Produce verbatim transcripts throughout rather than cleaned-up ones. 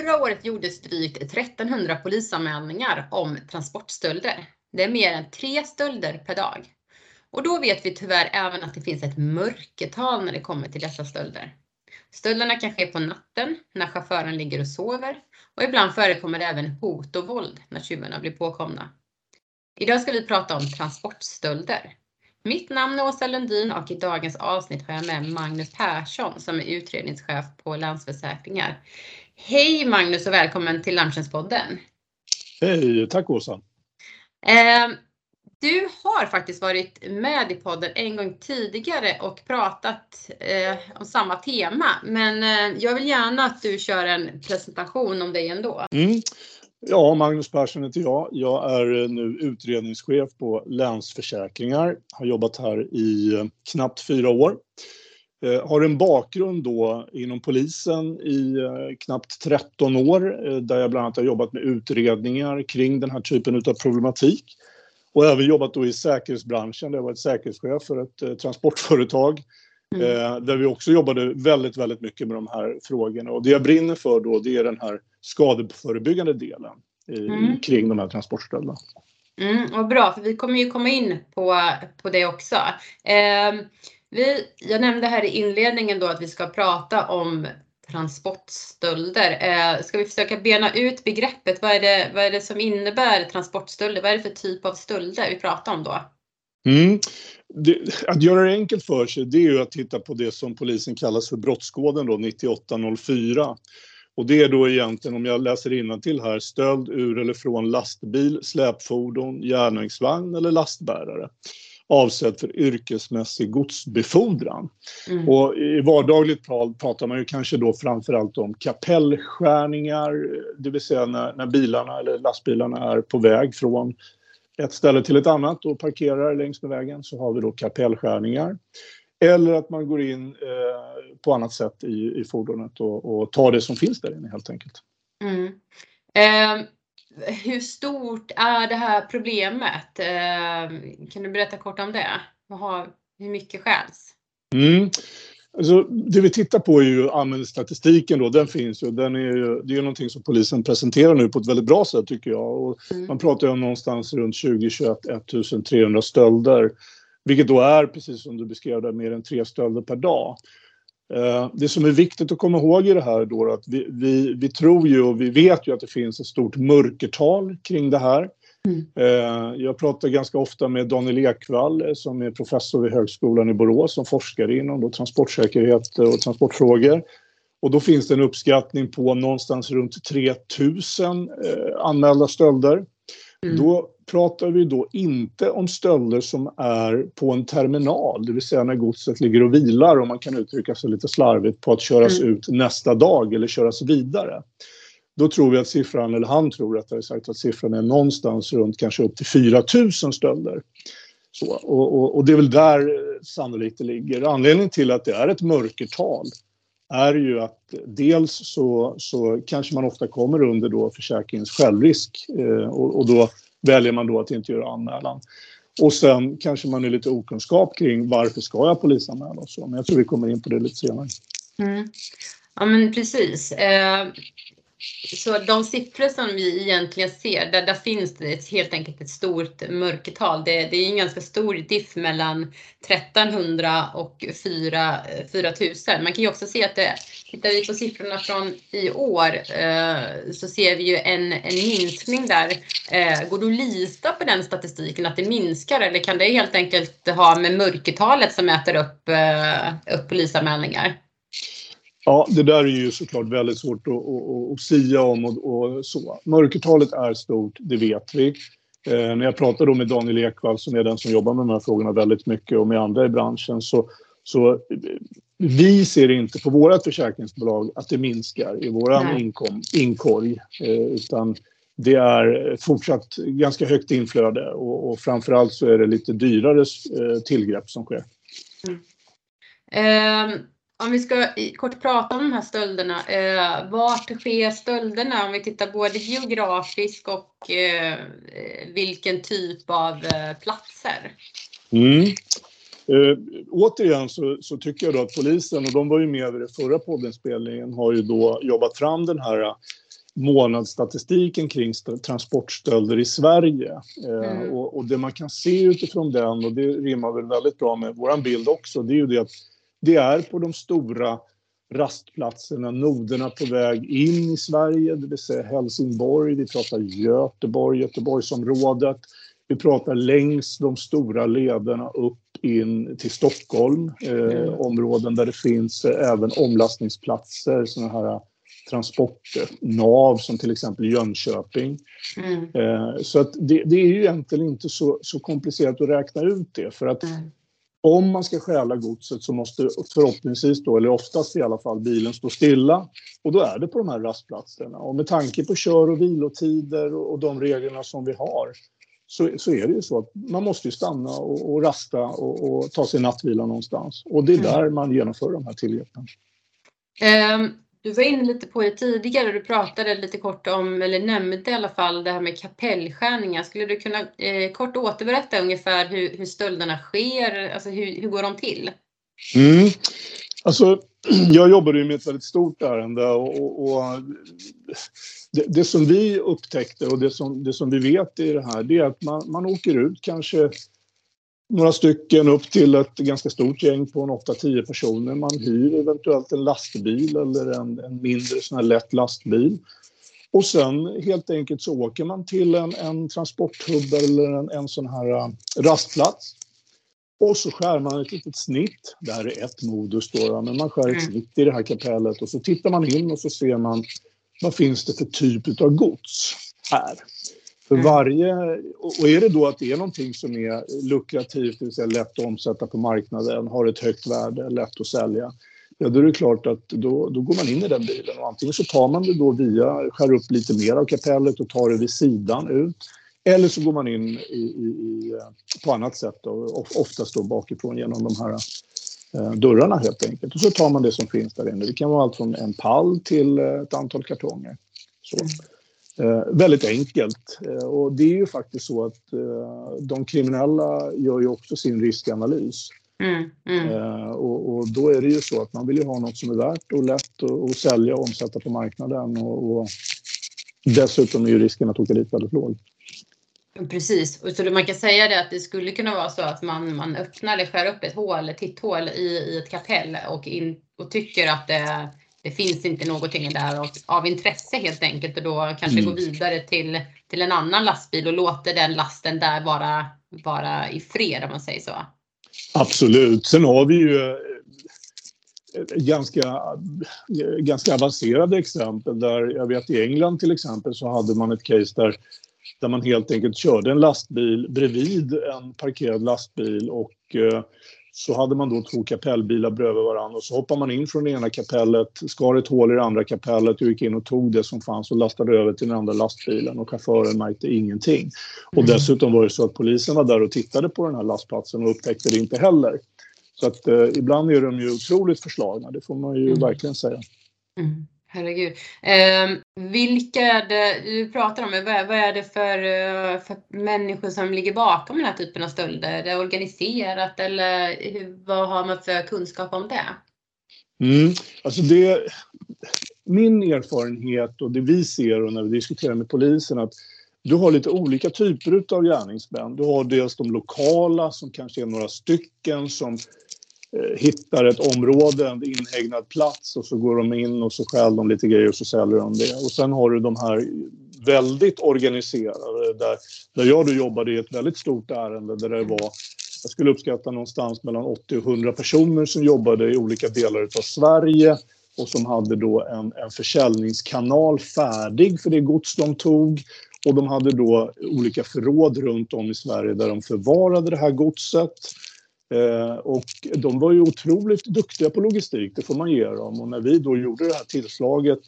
förra året gjordes drygt trettonhundra polisanmälningar om transportstölder. Det är mer än tre stölder per dag. Och då vet vi tyvärr även att det finns ett mörkertal när det kommer till dessa stölder. Stölderna kan ske på natten, när chauffören ligger och sover, och ibland förekommer det även hot och våld när tjuvarna blir påkomna. Idag ska vi prata om transportstölder. Mitt namn är Åsa Lundin och i dagens avsnitt har jag med Magnus Persson som är utredningschef på Länsförsäkringar. Hej Magnus och välkommen till Larmtjänstpodden. Hej, tack Åsa. Eh, Du har faktiskt varit med i podden en gång tidigare och pratat eh, om samma tema. Men eh, jag vill gärna att du kör en presentation om dig ändå. Mm. Ja, Magnus Persson heter jag. Jag är nu utredningschef på Länsförsäkringar. Har jobbat här i knappt fyra år. Eh, har en bakgrund då inom polisen i eh, knappt tretton år. Eh, där jag bland annat har jobbat med utredningar kring den här typen av problematik. Och även jobbat då i säkerhetsbranschen, där jag varit säkerhetschef för ett eh, transportföretag. Mm. Eh, där vi också jobbade väldigt, väldigt mycket med de här frågorna. Och det jag brinner för då, det är den här skadeförebyggande delen i, mm. kring de här transportstölderna. Mm, och bra, för vi kommer ju komma in på, på det också. Eh, vi, jag nämnde här i inledningen då att vi ska prata om transportstölder. Eh, ska vi försöka bena ut begreppet? Vad är det, vad är det som innebär transportstölder? Vad är det för typ av stölder vi pratar om då? Mm. Det, att göra det enkelt för sig, det är ju att titta på det som polisen kallas för brottskoden då, nio åtta noll fyra. Och det är då egentligen, om jag läser innantill här, stöld ur eller från lastbil, släpfordon, järnvägsvagn eller lastbärare. Avsett för yrkesmässig godsbefordran. Mm. Och i vardagligt tal pratar man ju kanske då framförallt om kapellskärningar, det vill säga när, när bilarna eller lastbilarna är på väg från ett ställe till ett annat och parkerar längs med vägen, så har vi då kapellskärningar. Eller att man går in eh, på annat sätt i, i fordonet och, och tar det som finns där inne helt enkelt. Mm. Um. Hur stort är det här problemet? Kan du berätta kort om det? Hur mycket stjäls? Mm. Alltså, det vi tittar på är ju anmälningsstatistiken då, den finns ju. Den är ju, det är ju någonting som polisen presenterar nu på ett väldigt bra sätt tycker jag. Och mm. man pratar ju om någonstans runt tjugo till tjugoett ettusen trehundra stölder. Vilket då är, precis som du beskrev där, mer än tre stölder per dag. Det som är viktigt att komma ihåg i det här då är att vi, vi, vi tror ju och vi vet ju att det finns ett stort mörkertal kring det här. Mm. Jag pratar ganska ofta med Daniel Ekvall som är professor vid högskolan i Borås som forskar inom då transportsäkerhet och transportfrågor. Och då finns det en uppskattning på någonstans runt tre tusen anmälda stölder. Mm. Då pratar vi då inte om stölder som är på en terminal, det vill säga när godset ligger och vilar och man kan uttrycka sig lite slarvigt på att köras mm. ut nästa dag eller köras vidare. Då tror vi att siffran, eller han tror rättare sagt att siffran är någonstans runt kanske upp till fyra tusen stölder. Så, och, och, och det är väl där sannolikt det ligger. Anledningen till att det är ett mörkertal är ju att dels så, så kanske man ofta kommer under då försäkringens självrisk eh, och, och då väljer man då att inte göra anmälan. Och sen kanske man är lite okunskap kring varför ska jag polisanmäla och så. Men jag tror vi kommer in på det lite senare. Mm. Ja men precis. Eh, så de siffror som vi egentligen ser, där, där finns det ett, helt enkelt ett stort mörkertal. Det, det är en ganska stor diff mellan trettonhundra och fyra tusen. Man kan ju också se att det, tittar vi på siffrorna från i år eh, så ser vi ju en, en minskning där. Eh, går du att lita på den statistiken att det minskar eller kan det helt enkelt ha med mörkertalet som äter upp, eh, upp polisanmälningar? Ja, det där är ju såklart väldigt svårt att, att, att sia om och, och så. Mörkertalet är stort, det vet vi. Eh, när jag pratar då med Daniel Ekvall som är den som jobbar med de här frågorna väldigt mycket och med andra i branschen så, så vi ser inte på vårat försäkringsbolag att det minskar i våran inkom, inkorg eh, utan det är fortsatt ganska högt inflöde och, och framförallt så är det lite dyrare eh, tillgrepp som sker. Mm. Um... Om vi ska kort prata om de här stölderna, eh, vart sker stölderna om vi tittar både geografiskt och eh, vilken typ av eh, platser? Mm. Eh, återigen så, så tycker jag då att polisen, och de var ju med vid det förra poddinspelningen, har ju då jobbat fram den här månadsstatistiken kring transportstölder i Sverige. Mm. Eh, och, och det man kan se utifrån den, och det rimmar väl väldigt bra med våran bild också, det är ju det att det är på de stora rastplatserna, noderna på väg in i Sverige, det vill säga Helsingborg, vi pratar Göteborg, Göteborgsområdet, vi pratar längs de stora lederna upp in till Stockholm, eh, områden där det finns eh, även omlastningsplatser, sådana här transportnav som till exempel Jönköping. Mm. Eh, så att det, det är ju egentligen inte så, så komplicerat att räkna ut det, för att mm. om man ska stjäla godset så måste förhoppningsvis då, eller oftast i alla fall, bilen stå stilla. Och då är det på de här rastplatserna. Och med tanke på kör- och vilotider och, och de reglerna som vi har, så, så är det ju så att man måste ju stanna och, och rasta och, och ta sin nattvila någonstans. Och det är där mm. man genomför de här tillgreppen. Um, du var inne lite på det tidigare. Du pratade lite kort om, eller nämnde i alla fall, det här med kapellskärningar. Skulle du kunna eh, kort återberätta ungefär hur, hur stölderna sker? Alltså hur, hur går de till? Mm. Alltså, jag jobbade ju med ett väldigt stort ärende och, och, och det, det som vi upptäckte och det som, det som vi vet i det här, det är att man, man åker ut kanske några stycken upp till ett ganska stort gäng på en åtta till tio personer. Man hyr eventuellt en lastbil eller en, en mindre sån här lätt lastbil. Och sen helt enkelt så åker man till en, en transporthubb eller en, en sån här rastplats. Och så skär man ett litet snitt, det här är ett modus då, men man skär ett snitt i det här kapellet och så tittar man in och så ser man vad finns det för typ av gods här. För varje, och är det då att det är någonting som är lukrativt, det vill säga lätt att omsätta på marknaden, har ett högt värde, lätt att sälja, ja då är det klart att då, då går man in i den bilen och antingen så tar man det då via, skär upp lite mer av kapellet och tar det vid sidan ut. Eller så går man in i, i, i, på annat sätt och oftast då bakifrån genom de här eh, dörrarna helt enkelt. Och så tar man det som finns där inne. Det kan vara allt från en pall till ett antal kartonger. Så. Eh, väldigt enkelt. Eh, och det är ju faktiskt så att eh, de kriminella gör ju också sin riskanalys. Mm, mm. Eh, och, och då är det ju så att man vill ju ha något som är värt och lätt att och sälja och omsätta på marknaden. Och, och dessutom är ju risken att åka dit väldigt låg. Precis, och så man kan säga det att det skulle kunna vara så att man, man öppnar eller skär upp ett hål, ett titthål i, i ett kapell och, in, och tycker att det, det finns inte någonting där och, av intresse helt enkelt, och då kanske mm. gå vidare till, till en annan lastbil och låter den lasten där vara, vara i fred, om man säger så. Absolut, sen har vi ju ganska, ganska avancerade exempel där, jag vet i England till exempel så hade man ett case där där man helt enkelt körde en lastbil bredvid en parkerad lastbil och eh, så hade man då två kapellbilar bredvid varandra och så hoppade man in från det ena kapellet, skar ett hål i det andra kapellet och gick in och tog det som fanns och lastade över till den andra lastbilen och chauffören märkte ingenting. Och dessutom var det så att polisen var där och tittade på den här lastplatsen och upptäckte det inte heller. Så att eh, ibland är de ju otroligt förslagna, det får man ju mm. verkligen säga. Mm. Herregud. Eh, vilka det, du pratar om, vad, vad är det för, för människor som ligger bakom den här typen av stölder? Är det organiserat eller vad har man för kunskap om det? Mm, alltså det, min erfarenhet och det vi ser och när vi diskuterar med polisen att du har lite olika typer av gärningsmän. Du har dels de lokala som kanske är några stycken som hittar ett område, en inhägnad plats och så går de in och så stjäl de lite grejer och så säljer de det. Och sen har du de här väldigt organiserade där, där jag då jobbade i ett väldigt stort ärende där det var, jag skulle uppskatta någonstans mellan åttio och hundra personer som jobbade i olika delar av Sverige och som hade då en, en försäljningskanal färdig för det gods de tog. Och de hade då olika förråd runt om i Sverige där de förvarade det här godset. Eh, och de var ju otroligt duktiga på logistik, det får man ge dem. Och när vi då gjorde det här tillslaget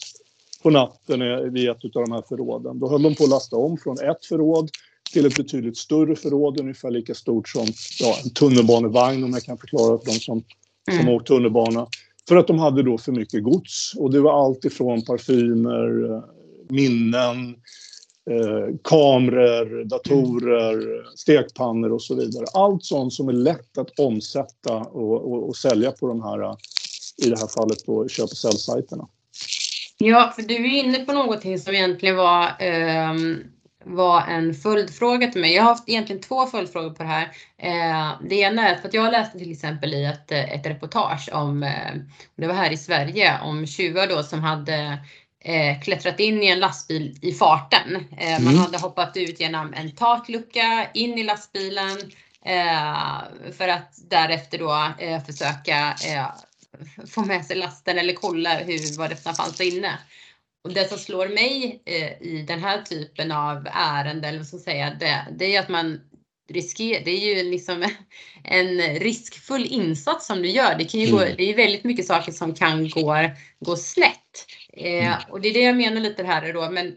på natten vid ett av de här förråden, då höll de på att lasta om från ett förråd till ett betydligt större förråd, ungefär lika stort som ja, en tunnelbanevagn, om jag kan förklara för de som, som mm. åkt tunnelbana. För att de hade då för mycket gods. Och det var allt ifrån parfymer, minnen, Eh, kameror, datorer, stekpannor och så vidare. Allt sånt som är lätt att omsätta och, och, och sälja på de här, i det här fallet på köp- och säljsajterna. Ja, för du är inne på någonting som egentligen var, eh, var en följdfråga till mig. Jag har haft egentligen två följdfrågor på det här. Eh, det ena är för att jag läste till exempel i ett, ett reportage om, eh, det var här i Sverige, om tjuvar då som hade eh, klättrat in i en lastbil i farten. Eh, man mm. hade hoppat ut genom en taklucka in i lastbilen eh, för att därefter då eh, försöka... Eh, få med sig lasten eller kolla hur, vad det fanns inne. Och det som slår mig eh, i den här typen av ärenden, eller vad ska jag säga, det, det är att man riskerar, det är ju liksom en riskfull insats som du gör. Det kan ju gå, det är väldigt mycket saker som kan gå, gå snett. Eh, och det är det jag menar lite här då, men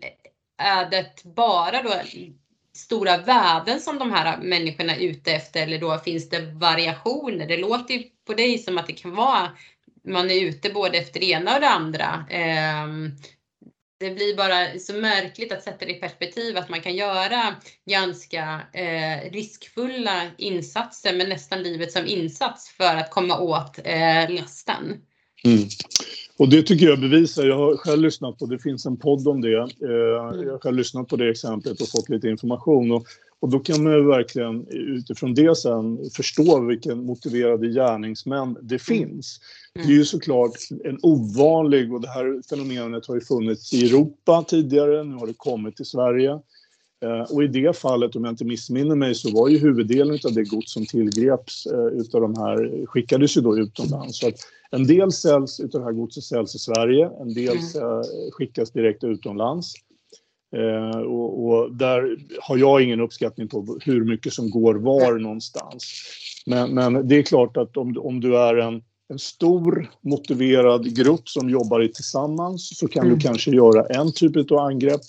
är det bara då stora värden som de här människorna är ute efter, eller då finns det variationer? Det låter ju på dig som att det kan vara, man är ute både efter det ena och det andra. Det blir bara så märkligt att sätta det i perspektiv att man kan göra ganska riskfulla insatser med nästan livet som insats för att komma åt lasten. Mm. Och det tycker jag bevisar, jag har själv lyssnat på, det finns en podd om det, jag har själv lyssnat på det exemplet och fått lite information, och, och då kan man ju verkligen utifrån det sen förstå vilken motiverade gärningsmän det finns. Det är ju såklart en ovanlig, och det här fenomenet har ju funnits i Europa tidigare, nu har det kommit till Sverige. Och i det fallet, om jag inte missminner mig, så var ju huvuddelen av det gods som tillgreps utav de här skickades ju då utomlands. Så att en del säljs utav det här godset säljs i Sverige, en del skickas direkt utomlands. Och, och där har jag ingen uppskattning på hur mycket som går var någonstans. Men, men det är klart att om, om du är en, en stor motiverad grupp som jobbar i tillsammans, så kan mm. du kanske göra en typ av angrepp.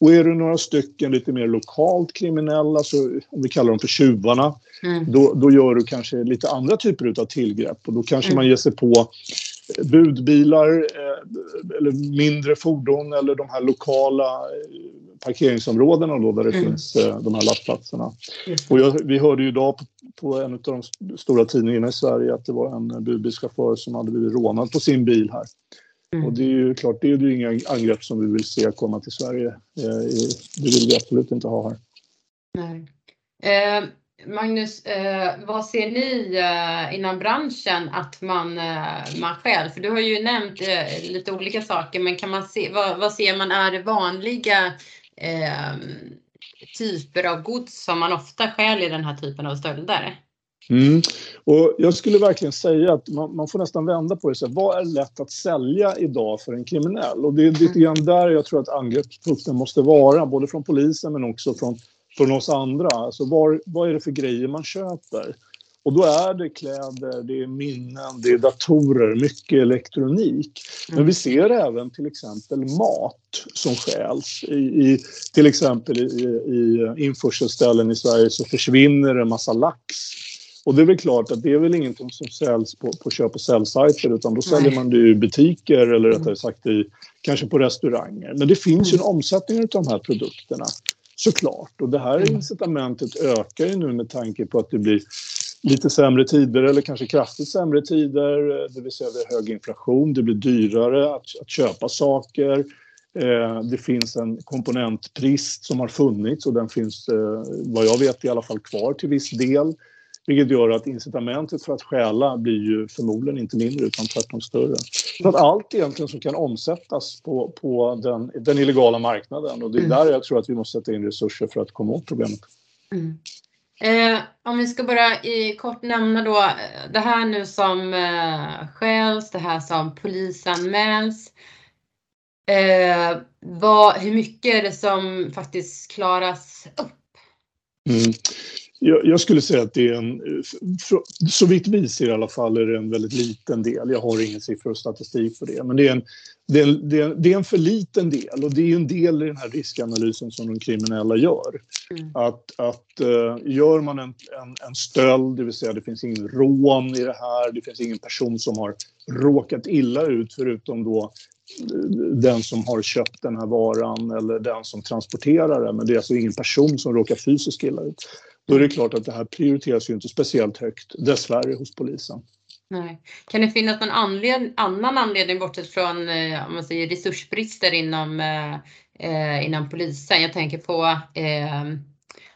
Och är det några stycken lite mer lokalt kriminella, så om vi kallar dem för tjuvarna, mm. då, då gör du kanske lite andra typer av tillgrepp. Och då kanske mm. man ger sig på budbilar eh, eller mindre fordon, eller de här lokala parkeringsområdena då, där det mm. finns eh, de här lastplatserna. Mm. Och jag, vi hörde ju idag på, på en av de stora tidningarna i Sverige att det var en budbilschaufför som hade blivit rånad på sin bil här. Mm. Och det är ju klart, det är ju inga angrepp som vi vill se komma till Sverige. Det vill vi absolut inte ha här. Nej. Eh, Magnus, eh, vad ser ni eh, inom branschen att man, eh, man själv, för du har ju nämnt eh, lite olika saker, men kan man se, vad, vad ser man är det vanliga eh, typer av gods som man ofta stjäl i den här typen av stölder? Mm. Och jag skulle verkligen säga att man, man får nästan vända på det. Så här, vad är lätt att sälja idag för en kriminell? Och det är lite grann där jag tror att angreppspunkten måste vara, både från polisen men också från, från oss andra. Alltså, var, vad är det för grejer man köper? Och då är det kläder, det är minnen, det är datorer, mycket elektronik. Mm. Men vi ser även till exempel mat som stjäls. I, i, till exempel i, i införselställen i Sverige så försvinner en massa lax. Och det är väl klart att det är väl ingenting som säljs på, på köp- och säljsajter, utan då säljer Nej. man det i butiker eller mm. rättare sagt i, kanske på restauranger. Men det finns ju en omsättning av de här produkterna, såklart. Och det här mm. incitamentet ökar ju nu med tanke på att det blir lite sämre tider, eller kanske kraftigt sämre tider. Det vill säga det är hög inflation, det blir dyrare att, att köpa saker. Det finns en komponentpris som har funnits, och den finns, vad jag vet, i alla fall kvar till viss del. Vilket gör att incitamentet för att stjäla blir ju förmodligen inte mindre, utan tvärtom större. Så att allt egentligen som kan omsättas på, på den, den illegala marknaden. Och det är mm. där jag tror att vi måste sätta in resurser för att komma åt problemet. Mm. Eh, om vi ska bara i kort nämna då det här nu som eh, stjäls, det här som polisanmäls. Eh, vad, hur mycket är det som faktiskt klaras upp? Mm. Jag skulle säga att det är en, så vitt vi ser i alla fall, är det en väldigt liten del. Jag har ingen siffror och statistik för det. Men det är, en, det, är en, det, är en, det är en för liten del, och det är en del i den här riskanalysen som de kriminella gör. Mm. Att, att gör man en, en, en stöld, det vill säga det finns ingen rån i det här. Det finns ingen person som har råkat illa ut förutom då den som har köpt den här varan eller den som transporterar den. Men det är alltså ingen person som råkar fysiskt illa ut. Då är det klart att det här prioriteras ju inte speciellt högt, dessvärre, hos polisen. Nej. Kan det finnas någon anled- annan anledning bortsett från eh, om man säger resursbrister inom, eh, inom polisen? Jag tänker på eh,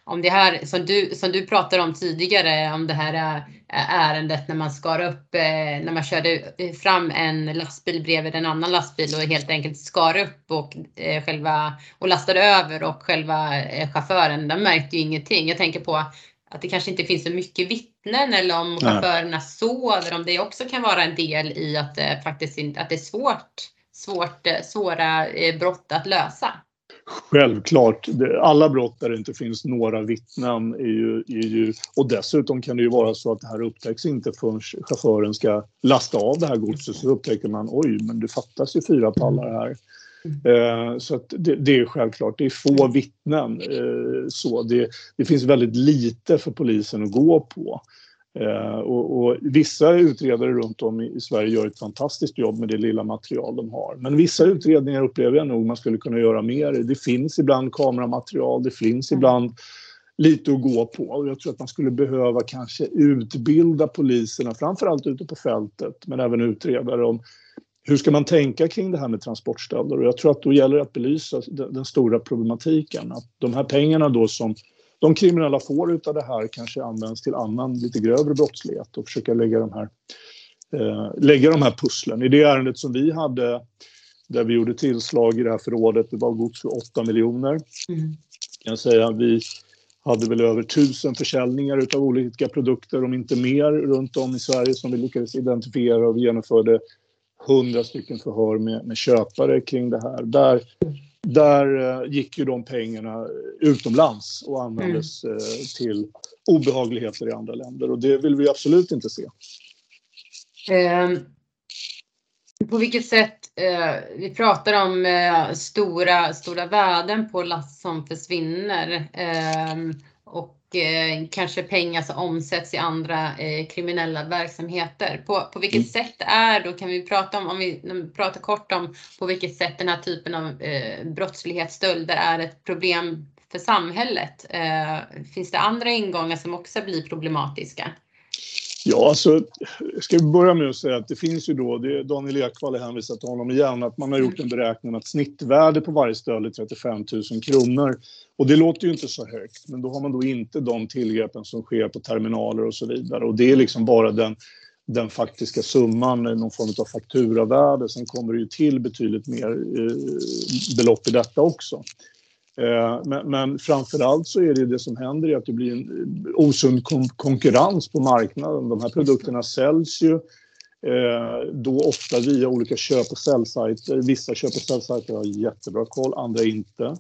om det här som du, som du pratade om tidigare, om det här ärendet när man skar upp, eh, när man körde fram en lastbil bredvid en annan lastbil och helt enkelt skar upp och, eh, själva, och lastade över och själva eh, chauffören, den märkte ju ingenting. Jag tänker på att det kanske inte finns så mycket vittnen eller om chaufförerna så, eller om det också kan vara en del i att eh, faktiskt inte, att det är svårt, svårt eh, svåra eh, brott att lösa. Självklart, alla brott där det inte finns några vittnen är ju, är ju, och dessutom kan det ju vara så att det här upptäcks inte förrän chauffören ska lasta av det här godset, så upptäcker man, oj men det fattas ju fyra pallar här. Eh, så att det, det är självklart, det är få vittnen, eh, så det, det finns väldigt lite för polisen att gå på. Eh, och, och vissa utredare runt om i Sverige gör ett fantastiskt jobb med det lilla material de har. Men vissa utredningar upplever jag nog man skulle kunna göra mer. Det finns ibland kameramaterial, det finns ibland lite att gå på. Och jag tror att man skulle behöva kanske utbilda poliserna, framförallt ute på fältet, men även utredare om hur ska man tänka kring det här med transportstölder. Och jag tror att då gäller det att belysa den stora problematiken. Att de här pengarna då som de kriminella får utav det här kanske används till annan lite grövre brottslighet, och försöka lägga de här, eh, lägga de här pusslen. I det ärendet som vi hade där vi gjorde tillslag i det här förrådet, det var gods för åtta miljoner. Mm. Kan säga vi hade väl över tusen försäljningar utav olika produkter, om inte mer, runt om i Sverige som vi lyckades identifiera, och vi genomförde hundra stycken förhör med, med köpare kring det här. Där Där gick ju de pengarna utomlands och användes mm. till obehagligheter i andra länder, och det vill vi absolut inte se. Eh, på vilket sätt, eh, vi pratar om eh, stora, stora värden på last som försvinner eh, och eh, kanske pengar som omsätts i andra eh, kriminella verksamheter. På, på vilket mm. sätt är då, kan vi prata om, om vi, vi pratar kort om på vilket sätt den här typen av eh, brottslighetsstölder är ett problem för samhället. Eh, finns det andra ingångar som också blir problematiska? Ja, alltså, ska vi börja med att säga att det finns ju då, det Daniel Ekvall hänvisat till honom igen, att man har gjort en beräkning att snittvärde på varje stöld är trettiofem tusen kronor. Och det låter ju inte så högt, men då har man då inte de tillgreppen som sker på terminaler och så vidare. Och det är liksom bara den, den faktiska summan, någon form av fakturavärde. Sen kommer det ju till betydligt mer eh, belopp i detta också. Men, men framförallt så är det det som händer är att det blir en osund kon- konkurrens på marknaden. De här produkterna säljs ju eh, då ofta via olika köp- och säljsajter. Vissa köp- och säljsajter har jättebra koll, andra inte. Mm.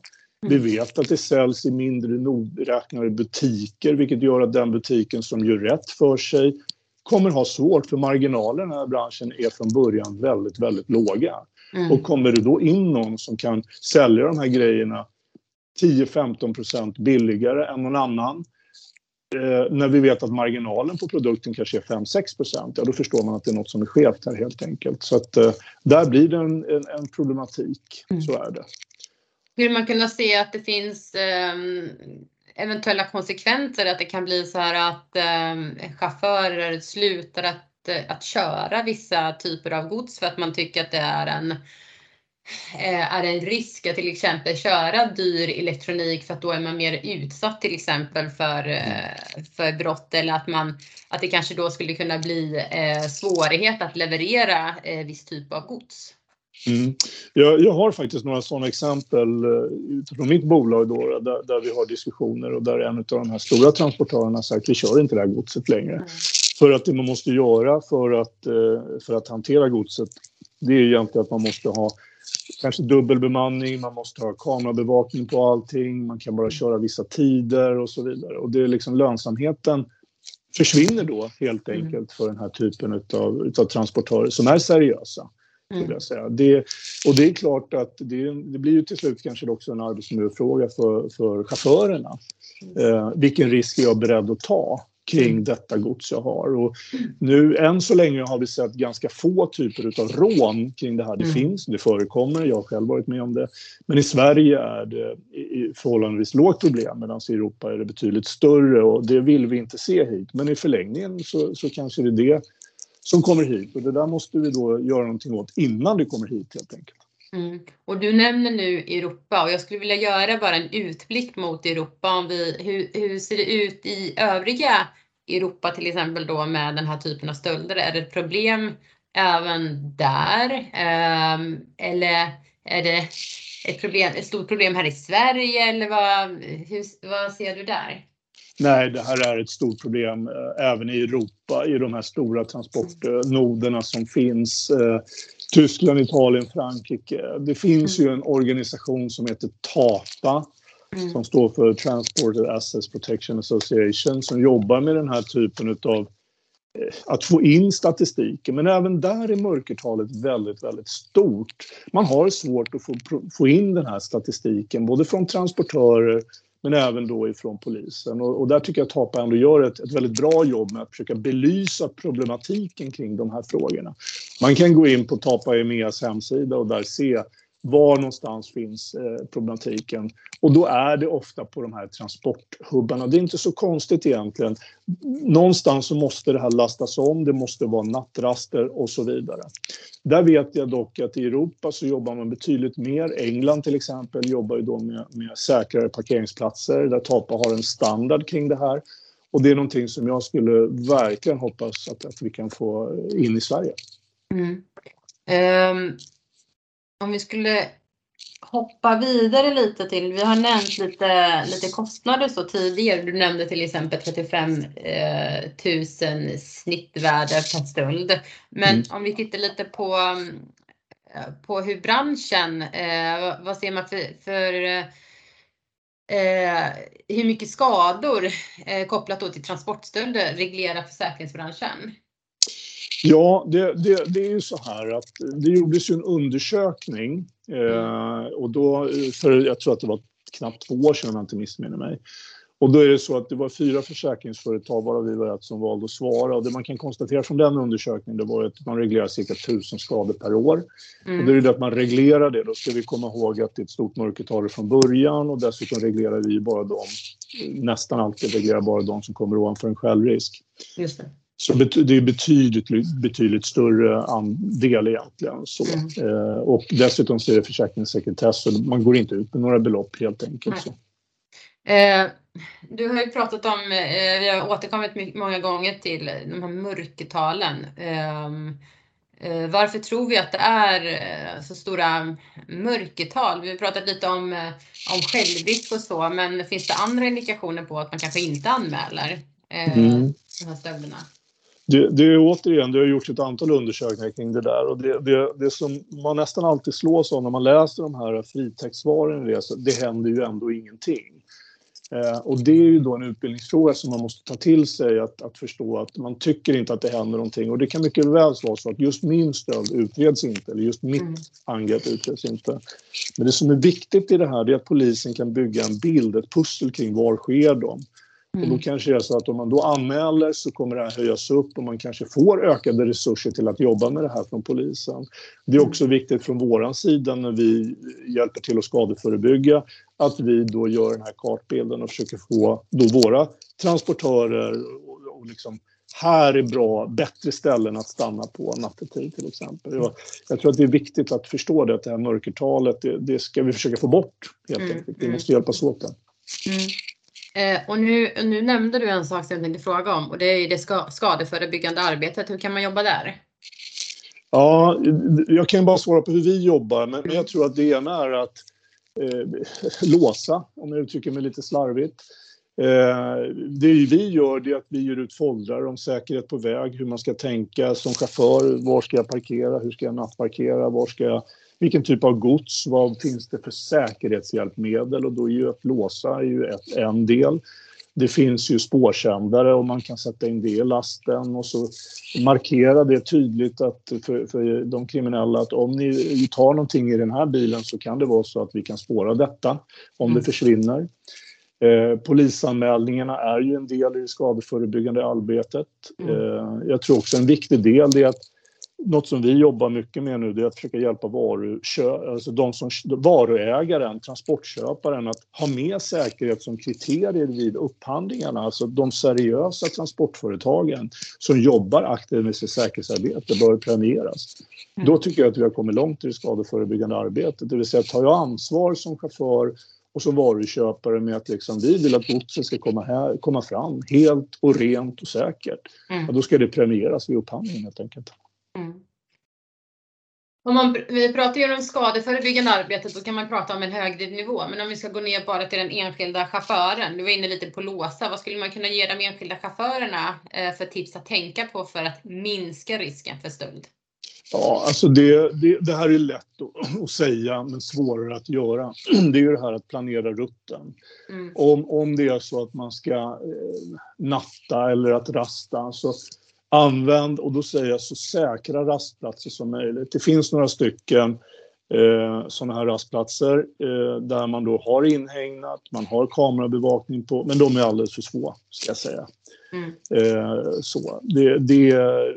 Vi vet att det säljs i mindre nogräknade butiker, vilket gör att den butiken som gör rätt för sig kommer ha svårt, för marginalerna i branschen är från början väldigt, väldigt låga. Mm. Och kommer det då in någon som kan sälja de här grejerna tio till femton procent billigare än någon annan, eh, när vi vet att marginalen på produkten kanske är fem till sex procent, ja, då förstår man att det är något som är skevt här helt enkelt. Så att eh, där blir det en, en, en problematik, mm. så är det. Hur man kunna se att det finns eh, eventuella konsekvenser, att det kan bli så här att eh, chaufförer slutar att, eh, att köra vissa typer av gods för att man tycker att det är en är det en risk att till exempel köra dyr elektronik, för att då är man mer utsatt till exempel för, för brott, eller att, man, att det kanske då skulle kunna bli svårighet att leverera viss typ av gods. Mm. Jag, jag har faktiskt några sådana exempel från mitt bolag då, där, där vi har diskussioner, och där en av de här stora transportörerna sagt att vi kör inte det här godset längre. Mm. För att det man måste göra för att, för att hantera godset, det är egentligen att man måste ha kanske dubbelbemanning, man måste ha kamerabevakning på allting, man kan bara köra vissa tider och så vidare. Och det är liksom lönsamheten försvinner då helt enkelt mm. för den här typen utav, utav transportörer som är seriösa. Mm. Jag säga. Det, och det är klart att det, det blir ju till slut kanske också en arbetsmiljöfråga för, för chaufförerna. Eh, vilken risk är jag beredd att ta kring detta gods jag har? Och nu än så länge har vi sett ganska få typer av rån kring det här. Det mm. finns, det förekommer, jag har själv varit med om det. Men i Sverige är det förhållandevis lågt problem, medan i Europa är det betydligt större, och det vill vi inte se hit. Men i förlängningen så, så kanske det är det som kommer hit. Och det där måste vi då göra någonting åt innan det kommer hit helt enkelt. Mm. Och du nämner nu Europa, och jag skulle vilja göra bara en utblick mot Europa. Om vi, hur, hur ser det ut i övriga Europa till exempel då med den här typen av stölder? Är det ett problem även där? Um, eller är det ett, problem, ett stort problem här i Sverige? Eller vad, hur, vad ser du där? Nej, det här är ett stort problem eh, även i Europa, i de här stora transportnoderna som finns. Eh, Tyskland, Italien, Frankrike. Det finns mm. ju en organisation som heter TAPA mm. som står för Transported Assets Protection Association, som jobbar med den här typen av eh, att få in statistiken. Men även där är mörkertalet väldigt, väldigt stort. Man har svårt att få, få in den här statistiken både från transportörer men även då ifrån polisen. Och, och där tycker jag att TAPA ändå gör ett, ett väldigt bra jobb med att försöka belysa problematiken kring de här frågorna. Man kan gå in på TAPA EMEAs hemsida och där se var någonstans finns eh, problematiken. Och då är det ofta på de här transporthubbarna. Det är inte så konstigt egentligen. Någonstans så måste det här lastas om. Det måste vara nattraster och så vidare. Där vet jag dock att i Europa så jobbar man betydligt mer. England till exempel jobbar ju då med, med säkrare parkeringsplatser. Där TAPA har en standard kring det här. Och det är någonting som jag skulle verkligen hoppas att, att vi kan få in i Sverige. Mm. Um... Om vi skulle hoppa vidare lite till, vi har nämnt lite, lite kostnader så tidigare. Du nämnde till exempel trettiofem tusen snittvärde per stöld. Men mm. om vi tittar lite på, på hur branschen, vad ser man för, för hur mycket skador kopplat då till transportstölder reglerar försäkringsbranschen? Ja, det, det, det är ju så här att det gjordes ju en undersökning eh, och då, för jag tror att det var knappt två år sedan om jag inte missminner mig. Och då är det så att det var fyra försäkringsföretag varav vi var ett som valde att svara. Och det man kan konstatera från den undersökningen det var att man reglerar cirka tusen skador per år. Mm. Och det är det att man reglerar det. Då ska vi komma ihåg att det är ett stort mörkertal från början. Och dessutom reglerar vi bara de, nästan alltid reglerar bara de som kommer ovanför en självrisk. Just det. Så det är betydligt, betydligt större andel egentligen. Så. Mm. Eh, och dessutom så är det försäkringssekretess så man går inte ut med några belopp helt enkelt. Så. Eh, du har ju pratat om, eh, vi har återkommit mycket, många gånger till de här mörkertalen. Eh, eh, varför tror vi att det är så stora mörkertal? Vi har pratat lite om, om självrisk och så, men finns det andra indikationer på att man kanske inte anmäler eh, mm. de här stölderna? Det, det är återigen, det har gjorts ett antal undersökningar kring det där och det, det, det som man nästan alltid slås av när man läser de här fritextsvaren det, det händer ju ändå ingenting. Eh, och det är ju då en utbildningsfråga som man måste ta till sig att, att förstå att man tycker inte att det händer någonting och det kan mycket väl vara så att just min stöld utreds inte eller just mitt mm. angrepp utreds inte. Men det som är viktigt i det här är att polisen kan bygga en bild, ett pussel kring var sker de. Mm. Och då kanske det är så att om man då anmäler så kommer det här höjas upp och man kanske får ökade resurser till att jobba med det här från polisen. Det är också mm. viktigt från våran sida när vi hjälper till att skadeförebygga att vi då gör den här kartbilden och försöker få då våra transportörer och, och liksom här är bra, bättre ställen att stanna på nattetid till exempel. Jag, jag tror att det är viktigt att förstå det att det här mörkertalet, det, det ska vi försöka få bort helt mm. enkelt. Vi måste hjälpas åt det. Mm. Eh, och nu, nu nämnde du en sak som jag tänkte fråga om och det är det ska, skadeförebyggande arbetet. Hur kan man jobba där? Ja, jag kan bara svara på hur vi jobbar men, men jag tror att det ena är att eh, låsa, om jag uttrycker mig lite slarvigt. Eh, det vi gör det är att vi gör ut foldrar om säkerhet på väg, hur man ska tänka som chaufför, var ska jag parkera, hur ska jag nattparkera, var ska jag... Vilken typ av gods, vad finns det för säkerhetshjälpmedel och då är ju att låsa är ju ett, en del. Det finns ju spårsändare och man kan sätta in det i lasten och så markera det tydligt att för, för de kriminella att om ni tar någonting i den här bilen så kan det vara så att vi kan spåra detta om mm. det försvinner. Eh, polisanmälningarna är ju en del i det skadeförebyggande arbetet. Mm. Eh, jag tror också en viktig del är att något som vi jobbar mycket med nu, det är att försöka hjälpa varukö- alltså de som, varuägaren, transportköparen, att ha med säkerhet som kriterier vid upphandlingarna. Alltså de seriösa transportföretagen som jobbar aktivt med sitt säkerhetsarbete bör premieras. Mm. Då tycker jag att vi har kommit långt i det skadeförebyggande arbetet. Det vill säga, tar jag ansvar som chaufför och som varuköpare med att liksom, vi vill att godset ska komma, här, komma fram helt och rent och säkert. Mm. Ja, då ska det premieras vid upphandlingen helt enkelt. Mm. Om man, vi pratar ju om skadeförebyggande arbetet, då kan man prata om en högre nivå. Men om vi ska gå ner bara till den enskilda chauffören. Du var inne lite på låsa. Vad skulle man kunna ge de enskilda chaufförerna för tips att tänka på för att minska risken för stöld? Ja, alltså det, det, det här är lätt att, att säga men svårare att göra. Det är ju det här att planera rutten. Mm. Om, om det är så att man ska eh, natta eller att rasta, så använd, och då säger jag, så säkra rastplatser som möjligt. Det finns några stycken eh, sådana här rastplatser eh, där man då har inhägnat, man har kamerabevakning på, men de är alldeles för små, ska jag säga. Mm. Eh, så. Det, det är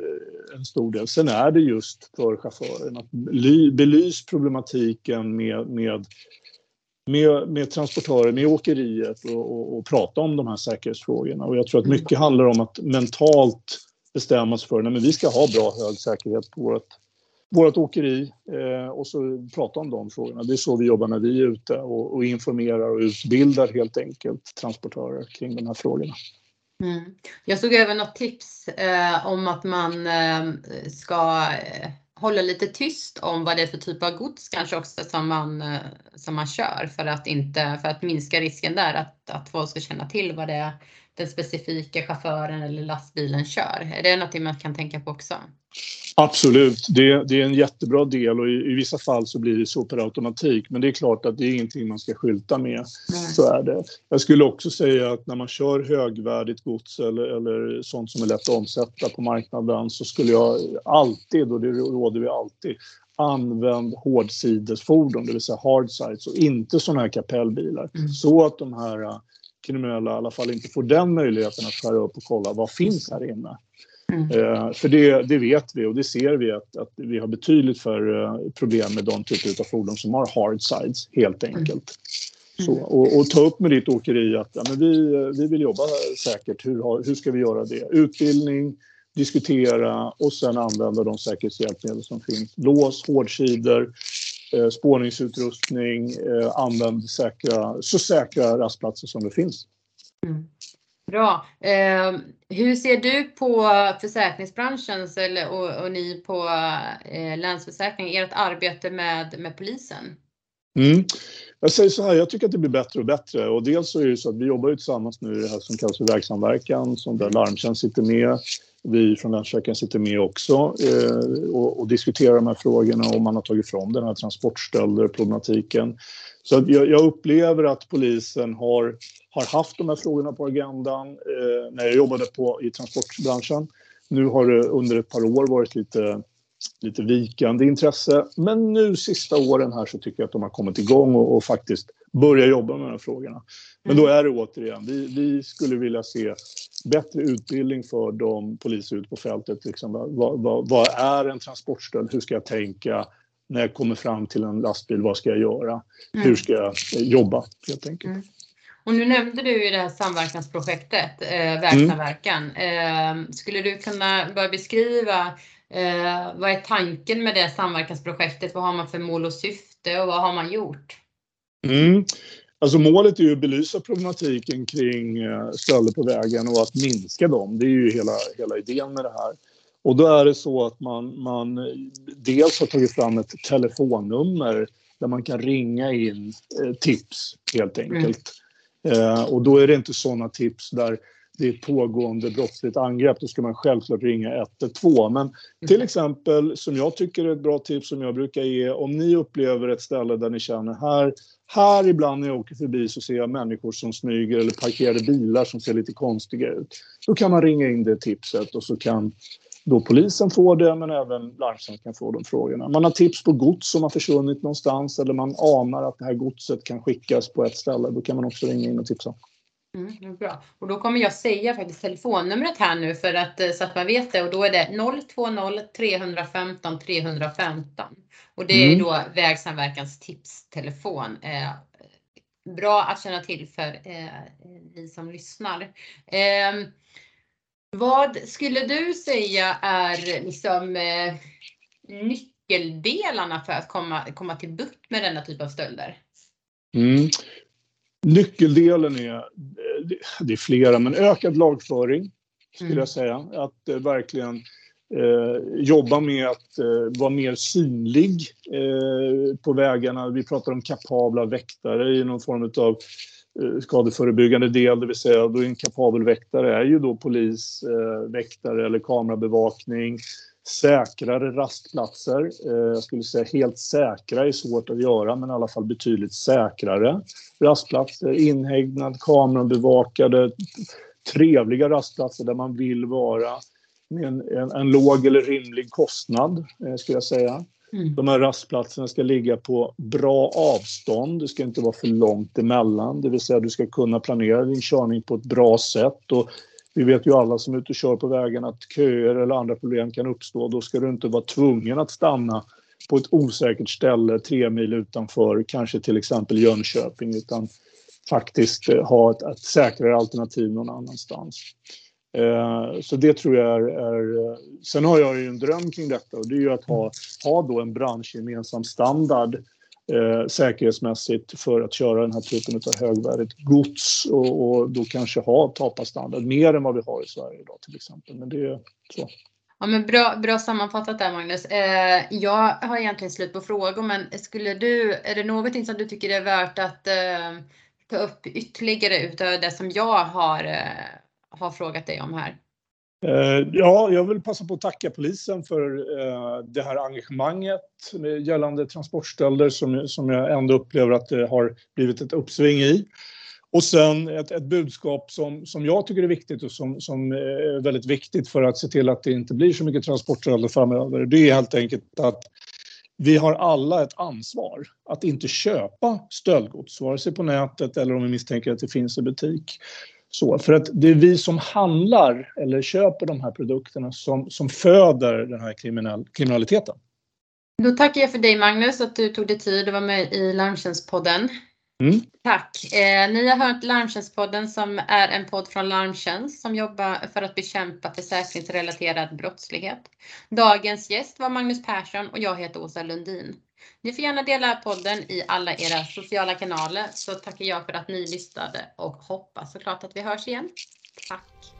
en stor del. Sen är det just för chauffören att bely, belys problematiken med, med, med, med transportörer, med åkeriet och, och, och prata om de här säkerhetsfrågorna. Och jag tror att mycket handlar om att mentalt bestämma oss för, nej, men vi ska ha bra hög säkerhet på vårt, vårt åkeri eh, och så prata om de frågorna. Det är så vi jobbar när vi är ute och, och informerar och utbildar helt enkelt transportörer kring de här frågorna. Mm. Jag såg även något tips eh, om att man eh, ska eh, hålla lite tyst om vad det är för typ av gods kanske också som man, eh, som man kör för att, inte, för att minska risken där att, att folk ska känna till vad det är den specifika chauffören eller lastbilen kör. Är det något man kan tänka på också? Absolut, det, det är en jättebra del och i, i vissa fall så blir det så per automatik, men det är klart att det är ingenting man ska skylta med. Nej. Så är det. Jag skulle också säga att när man kör högvärdigt gods eller, eller sånt som är lätt att omsätta på marknaden, så skulle jag alltid, och det råder vi alltid, använd hårdsidesfordon, det vill säga hardsides, och inte sådana här kapellbilar. Mm. Så att de här kriminella i alla fall inte får den möjligheten att skära upp och kolla vad finns här inne. Mm. Eh, för det, det vet vi och det ser vi att, att vi har betydligt färre problem med de typer av fordon som har hard sides helt enkelt. Mm. Så, och, och ta upp med ditt åkeri att ja, men vi, vi vill jobba säkert, hur, hur ska vi göra det? Utbildning, diskutera och sen använda de säkerhetshjälpmedel som finns. Lås, hårdsidor, spårningsutrustning, använd säkra, så säkra rastplatser som det finns. Mm. Bra. Eh, hur ser du på försäkringsbranschens eller, och, och ni på eh, Länsförsäkringar, ert arbete med, med polisen? Mm. Jag säger så här, jag tycker att det blir bättre och bättre, och dels så är det så att vi jobbar ju tillsammans nu i det här som kallas för vägsamverkan, som där Larmtjänst sitter med, vi från Länsförsäkringar sitter med också eh, och, och diskuterar de här frågorna, och man har tagit fram den här transportstölderproblematiken. Så att jag, jag upplever att polisen har, har haft de här frågorna på agendan eh, när jag jobbade på i transportbranschen. Nu har det under ett par år varit lite... lite vikande intresse, men nu sista åren här så tycker jag att de har kommit igång och, och faktiskt börjar jobba med de här frågorna. Men då är det återigen, vi, vi skulle vilja se bättre utbildning för de poliser ute på fältet. Liksom, vad, vad, vad är en transportstöld? Hur ska jag tänka när jag kommer fram till en lastbil? Vad ska jag göra? Hur ska jag jobba helt enkelt? Mm. Och nu nämnde du i det här samverkansprojektet, eh, vägsamverkan. Mm. Eh, skulle du kunna börja beskriva Eh, vad är tanken med det samverkansprojektet? Vad har man för mål och syfte och vad har man gjort? Mm. Alltså målet är ju att belysa problematiken kring stölder på vägen och att minska dem. Det är ju hela, hela idén med det här. Och då är det så att man, man dels har tagit fram ett telefonnummer där man kan ringa in tips helt enkelt. Mm. Eh, och då är det inte sådana tips där det är pågående brottsligt angrepp, då ska man självklart ringa ett ett två. Men till exempel, som jag tycker är ett bra tips som jag brukar ge, om ni upplever ett ställe där ni känner här, här ibland när jag åker förbi så ser jag människor som smyger eller parkerade bilar som ser lite konstiga ut. Då kan man ringa in det tipset och så kan då polisen får det, men även larmtjänsten kan få de frågorna. Man har tips på gods som har försvunnit någonstans eller man anar att det här godset kan skickas på ett ställe, då kan man också ringa in och tipsa. Mm, bra. Och då kommer jag säga faktiskt telefonnumret här nu för att, så att man vet det, och då är det noll två noll, tre ett fem, tre ett fem och det är mm. då vägsamverkans tipstelefon. Eh, bra att känna till för eh, ni som lyssnar. Eh, vad skulle du säga är liksom eh, nyckeldelarna för att komma, komma till bukt med denna typ av stölder? Mm. Nyckeldelen är, det är flera, men ökad lagföring skulle mm. jag säga. Att eh, verkligen eh, jobba med att eh, vara mer synlig eh, på vägarna. Vi pratar om kapabla väktare i någon form av eh, skadeförebyggande del. Det vill säga då en kapabel väktare är ju då polis, eh, väktare eller kamerabevakning. Säkrare rastplatser. Jag skulle säga helt säkra är svårt att göra, men i alla fall betydligt säkrare rastplatser, inhägnad, kamerabevakade, trevliga rastplatser där man vill vara med en, en, en låg eller rimlig kostnad, skulle jag säga. Mm. De här rastplatserna ska ligga på bra avstånd, det ska inte vara för långt emellan, det vill säga du ska kunna planera din körning på ett bra sätt. Och vi vet ju alla som är ute och kör på vägen att köer eller andra problem kan uppstå. Då ska du inte vara tvungen att stanna på ett osäkert ställe tre mil utanför, kanske till exempel Jönköping, utan faktiskt ha ett, ett säkrare alternativ någon annanstans. Eh, så det tror jag är, är... Sen har jag ju en dröm kring detta, och det är ju att ha, ha då en branschgemensam standard Eh, säkerhetsmässigt för att köra den här typen av högvärdigt gods, och, och då kanske ha TAPA-standard mer än vad vi har i Sverige idag till exempel, men det är så. Ja, men bra, bra sammanfattat där, Magnus. Eh, jag har egentligen slut på frågor, men skulle du, är det någonting som du tycker är värt att eh, ta upp ytterligare utöver det som jag har, eh, har frågat dig om här? Ja, jag vill passa på att tacka polisen för det här engagemanget gällande transportstölder som jag ändå upplever att det har blivit ett uppsving i. Och sen ett, ett budskap som, som jag tycker är viktigt och som, som är väldigt viktigt för att se till att det inte blir så mycket transportstölder framöver. Det är helt enkelt att vi har alla ett ansvar att inte köpa stöldgods, vare sig på nätet eller om vi misstänker att det finns i butik. Så, för att det är vi som handlar eller köper de här produkterna som, som föder den här kriminal, kriminaliteten. Då tackar jag för dig, Magnus, att du tog dig tid och var med i Larmtjänstpodden. Mm. Tack. Eh, ni har hört Larmtjänstpodden, som är en podd från Larmtjänst som jobbar för att bekämpa försäkringsrelaterad brottslighet. Dagens gäst var Magnus Persson och jag heter Åsa Lundin. Ni får gärna dela podden i alla era sociala kanaler, så tackar jag för att ni lyssnade och hoppas såklart att vi hörs igen. Tack!